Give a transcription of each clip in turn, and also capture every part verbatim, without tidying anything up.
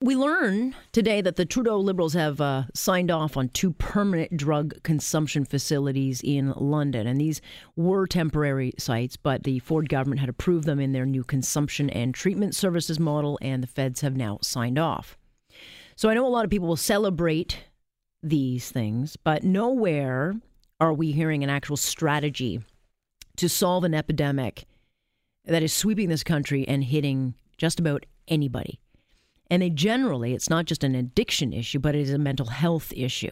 We learn today that the Trudeau Liberals have uh, signed off on two permanent drug consumption facilities in London. And these were temporary sites, but the Ford government had approved them in their new consumption and treatment services model, and the feds have now signed off. So I know a lot of people will celebrate these things, but nowhere are we hearing an actual strategy to solve an epidemic that is sweeping this country and hitting just about anybody. And they generally, it's not just an addiction issue, but it is a mental health issue.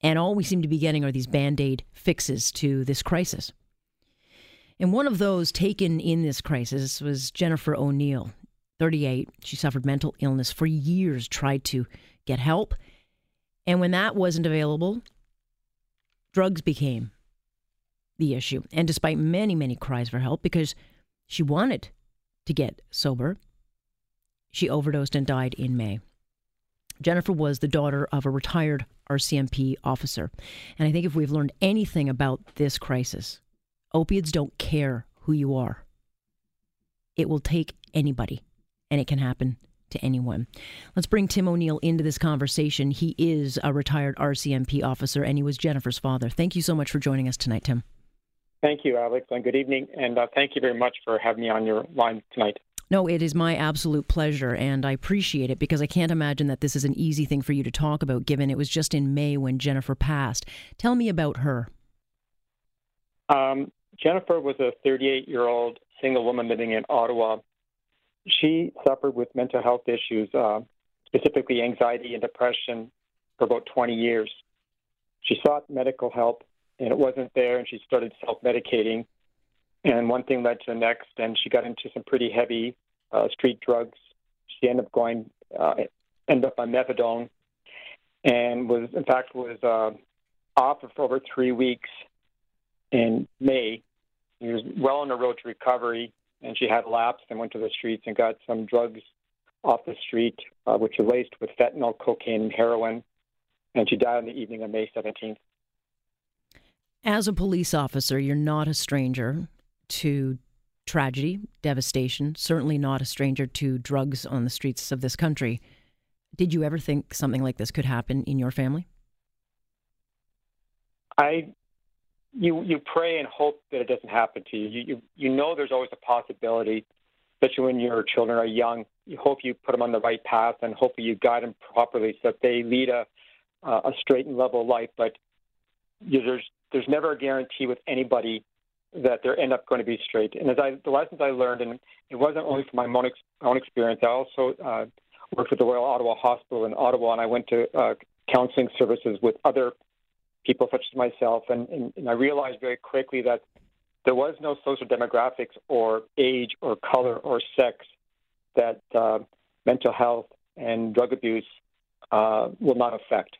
And all we seem to be getting are these Band-Aid fixes to this crisis. And one of those taken in this crisis was Jennifer O'Neill, thirty-eight. She suffered mental illness for years, tried to get help. And when that wasn't available, drugs became the issue. And despite many, many cries for help, because she wanted to get sober, she overdosed and died in May. Jennifer was the daughter of a retired R C M P officer. And I think if we've learned anything about this crisis, opiates don't care who you are. It will take anybody, and it can happen to anyone. Let's bring Tim O'Neill into this conversation. He is a retired R C M P officer, and he was Jennifer's father. Thank you so much for joining us tonight, Tim. Thank you, Alex, and good evening. And uh, thank you very much for having me on your line tonight. No, it is my absolute pleasure, and I appreciate it because I can't imagine that this is an easy thing for you to talk about, given it was just in May when Jennifer passed. Tell me about her. Um, Jennifer was a thirty-eight-year-old single woman living in Ottawa. She suffered with mental health issues, uh, specifically anxiety and depression, for about twenty years. She sought medical help, and it wasn't there, and she started self-medicating. And one thing led to the next, and she got into some pretty heavy uh, street drugs. She ended up going, uh, ended up on methadone, and was in fact was uh, off for over three weeks in May. She was well on the road to recovery, and she had lapsed and went to the streets and got some drugs off the street, uh, which were laced with fentanyl, cocaine, and heroin. And she died on the evening of May seventeenth. As a police officer, you're not a stranger to tragedy, devastation, certainly not a stranger to drugs on the streets of this country. Did you ever think something like this could happen in your family? I, you you pray and hope that it doesn't happen to you. You you, you know there's always a possibility, especially when your children are young. You hope you put them on the right path and hopefully you guide them properly so that they lead a, a straight and level life. But you, there's there's never a guarantee with anybody that they end up going to be straight. And as I, the lessons I learned, and it wasn't only from my own, ex, own experience, I also uh, worked with the Royal Ottawa Hospital in Ottawa, and I went to uh, counseling services with other people such as myself, and, and, and I realized very quickly that there was no social demographics or age or color or sex that uh, mental health and drug abuse uh, will not affect.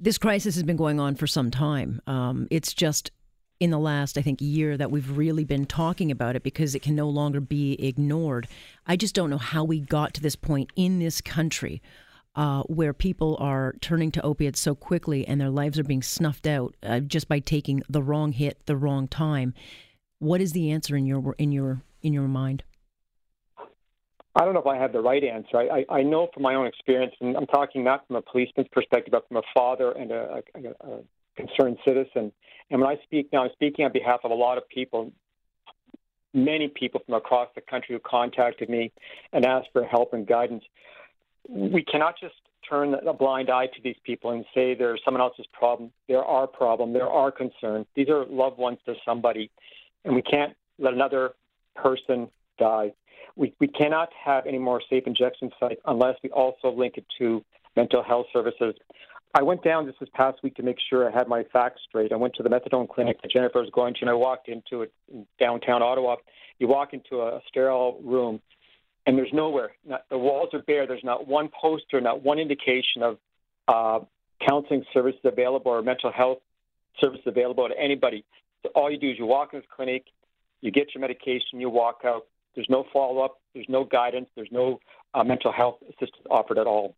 This crisis has been going on for some time. Um, it's just in the last, I think, year that we've really been talking about it because it can no longer be ignored. I just don't know how we got to this point in this country uh, where people are turning to opiates so quickly and their lives are being snuffed out uh, just by taking the wrong hit, the wrong time. What is the answer in your in your in your mind? I don't know if I have the right answer. I, I, I know from my own experience, and I'm talking not from a policeman's perspective, but from a father and a, a, a concerned citizen. And when I speak now, I'm speaking on behalf of a lot of people, many people from across the country who contacted me and asked for help and guidance. We cannot just turn a blind eye to these people and say they're someone else's problem. They're our problem. They're our concern. These are loved ones to somebody, and we can't let another person die. We we cannot have any more safe injection sites unless we also link it to mental health services. I went down just this past week to make sure I had my facts straight. I went to the methadone clinic that Jennifer was going to, and I walked into it in downtown Ottawa. You walk into a sterile room, and there's nowhere. Not, the walls are bare. There's not one poster, not one indication of uh, counseling services available or mental health services available to anybody. So all you do is you walk in this clinic, you get your medication, you walk out. There's no follow-up. There's no guidance. There's no uh, mental health assistance offered at all.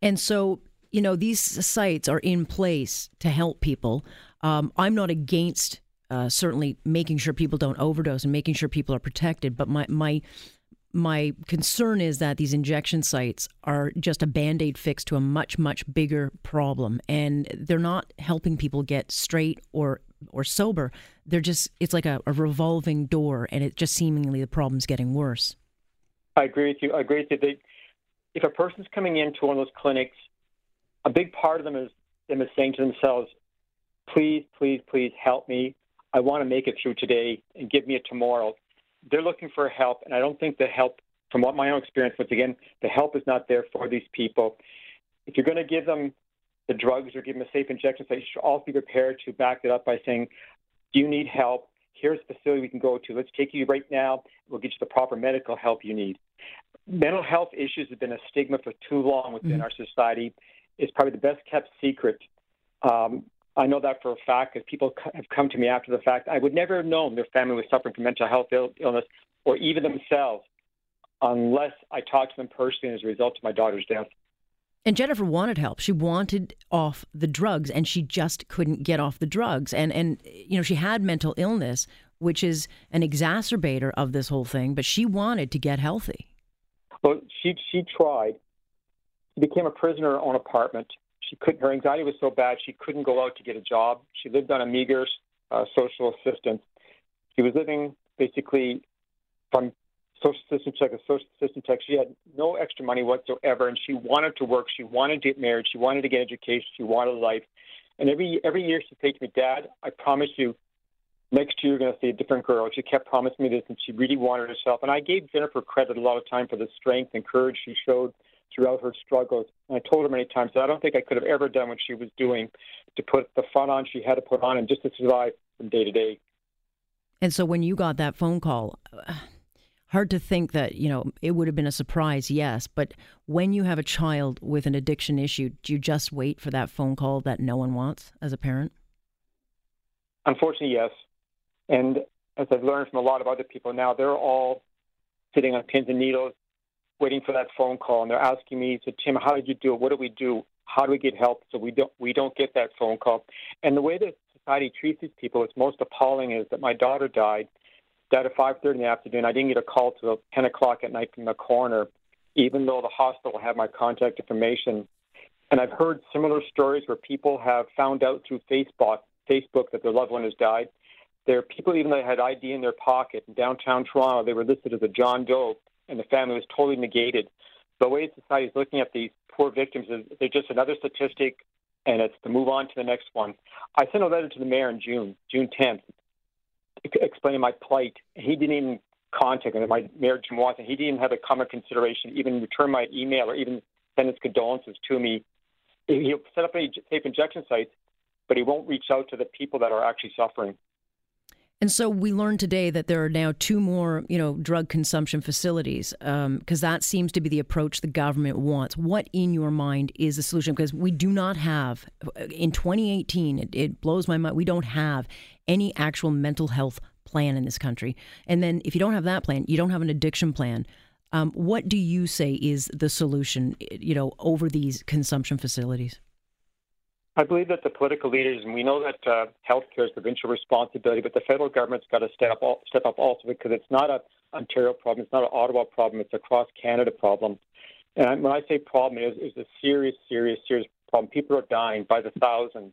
And so, you know, these sites are in place to help people. Um, I'm not against uh, certainly making sure people don't overdose and making sure people are protected. But my my my concern is that these injection sites are just a Band-Aid fix to a much, much bigger problem. And they're not helping people get straight or or sober. They're just, it's like a, a revolving door, and it just seemingly the problem's getting worse. I agree with you. I agree with you. They, if a person's coming into one of those clinics, a big part of them is them is saying to themselves, please, please, please help me. I want to make it through today and give me a tomorrow. They're looking for help, and I don't think the help, from what my own experience, once again, the help is not there for these people. If you're going to give them the drugs or give them a safe injection site, you should also be prepared to back it up by saying, do you need help? Here's a facility we can go to. Let's take you right now. We'll get you the proper medical help you need. Mental health issues have been a stigma for too long within mm-hmm. our society. It's probably the best-kept secret. Um, I know that for a fact because people have come to me after the fact. I would never have known their family was suffering from mental health Ill- illness or even themselves unless I talked to them personally as a result of my daughter's death. And Jennifer wanted help. She wanted off the drugs, and she just couldn't get off the drugs. And, and you know, she had mental illness, which is an exacerbator of this whole thing, but she wanted to get healthy. Well, she she tried. She became a prisoner in her own apartment. She couldn't. Her anxiety was so bad, she couldn't go out to get a job. She lived on a meager uh, social assistance. She was living basically from social assistance check to social assistance check. She had no extra money whatsoever, and she wanted to work. She wanted to get married. She wanted to get education. She wanted life. And every every year she'd say to me, Dad, I promise you, next year you're going to see a different girl. She kept promising me this, and she really wanted herself. And I gave Jennifer credit a lot of time for the strength and courage she showed throughout her struggles. And I told her many times that I don't think I could have ever done what she was doing to put the front on she had to put on and just to survive from day to day. And so when you got that phone call, hard to think that, you know, it would have been a surprise, yes. But when you have a child with an addiction issue, do you just wait for that phone call that no one wants as a parent? Unfortunately, yes. And as I've learned from a lot of other people now, they're all sitting on pins and needles, waiting for that phone call, and they're asking me, so Tim, how did you do it? What do we do? How do we get help so we don't we don't get that phone call? And the way that society treats these people, what's most appalling is that my daughter died, died at five thirty in the afternoon. I didn't get a call till ten o'clock at night from the coroner, even though the hospital had my contact information. And I've heard similar stories where people have found out through Facebook, Facebook that their loved one has died. There are people even that had I D in their pocket. In downtown Toronto, they were listed as a John Doe, and the family was totally negated. The way society is looking at these poor victims is they're just another statistic, and it's to move on to the next one. I sent a letter to the mayor in June, June tenth, explaining my plight. He didn't even contact me. My mayor, Jim Watson, he didn't even have a comment consideration, even return my email or even send his condolences to me. He'll set up any safe injection sites, but he won't reach out to the people that are actually suffering. And so we learned today that there are now two more, you know, drug consumption facilities, because um, that seems to be the approach the government wants. What, in your mind, is the solution? Because we do not have, in twenty eighteen, it, it blows my mind, we don't have any actual mental health plan in this country. And then if you don't have that plan, you don't have an addiction plan. Um, what do you say is the solution, you know, over these consumption facilities? I believe that the political leaders, and we know that uh, healthcare is provincial responsibility, but the federal government's got to step up, step up also because it's not an Ontario problem, it's not an Ottawa problem, it's a cross-Canada problem. And when I say problem, it is, it's a serious, serious, serious problem. People are dying by the thousands.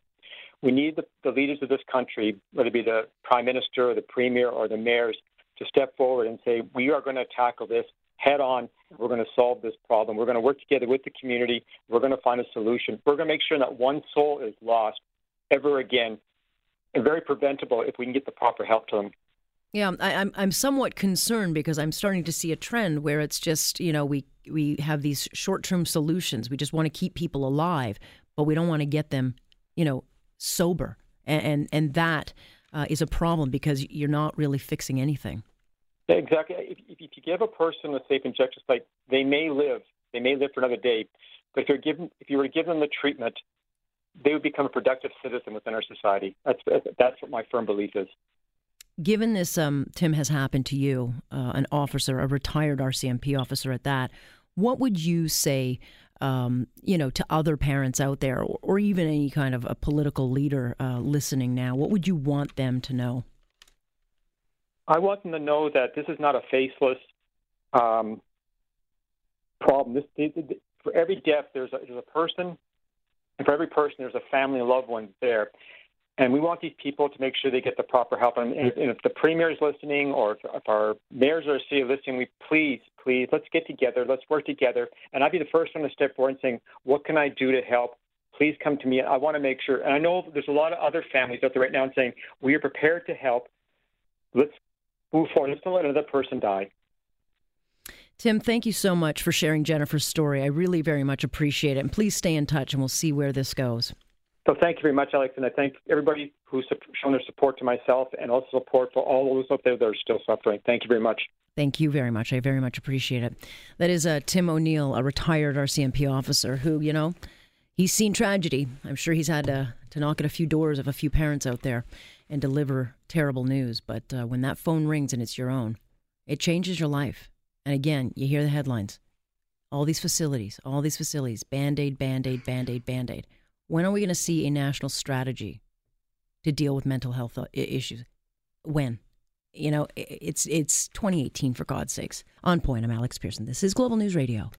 We need the, the leaders of this country, whether it be the Prime Minister or the Premier or the mayors, to step forward and say, we are going to tackle this head-on. We're going to solve this problem. We're going to work together with the community. We're going to find a solution. We're going to make sure that one soul is lost ever again, and very preventable if we can get the proper help to them. Yeah, I, I'm I'm somewhat concerned because I'm starting to see a trend where it's just, you know, we we have these short-term solutions. We just want to keep people alive, but we don't want to get them, you know, sober. And, and, and that uh, is a problem because you're not really fixing anything. Yeah, exactly. If, if you give a person a safe injection site, they may live. They may live for another day. But if you're given, if you were to give them the treatment, they would become a productive citizen within our society. That's that's what my firm belief is. Given this, um, Tim, has happened to you, uh, an officer, a retired R C M P officer at that, what would you say, um, you know, to other parents out there, or, or even any kind of a political leader uh, listening now? What would you want them to know? I want them to know that this is not a faceless um, problem. This, they, they, for every death, there's a, there's a person, and for every person, there's a family and loved ones there. And we want these people to make sure they get the proper help. And, and if the premier is listening, or if, if our mayors or our city are listening, we please, please, let's get together. Let's work together. And I'll be the first one to step forward and saying, what can I do to help? Please come to me. I want to make sure. And I know there's a lot of other families out there right now and saying, we are prepared to help. Let's move forward. Let's not let another person die. Tim, thank you so much for sharing Jennifer's story. I really very much appreciate it. And please stay in touch, and we'll see where this goes. So thank you very much, Alex, and I thank everybody who's shown their support to myself, and also support for all those out there that are still suffering. Thank you very much. Thank you very much. I very much appreciate it. That is uh, Tim O'Neill, a retired R C M P officer who, you know, he's seen tragedy. I'm sure he's had to, to knock at a few doors of a few parents out there and deliver terrible news. But uh, when that phone rings and it's your own, it changes your life. And again, you hear the headlines. All these facilities, all these facilities, Band-Aid, Band-Aid, Band-Aid, Band-Aid. When are we going to see a national strategy to deal with mental health issues? When? You know, it's it's twenty eighteen, for God's sakes. On Point, I'm Alex Pearson. This is Global News Radio.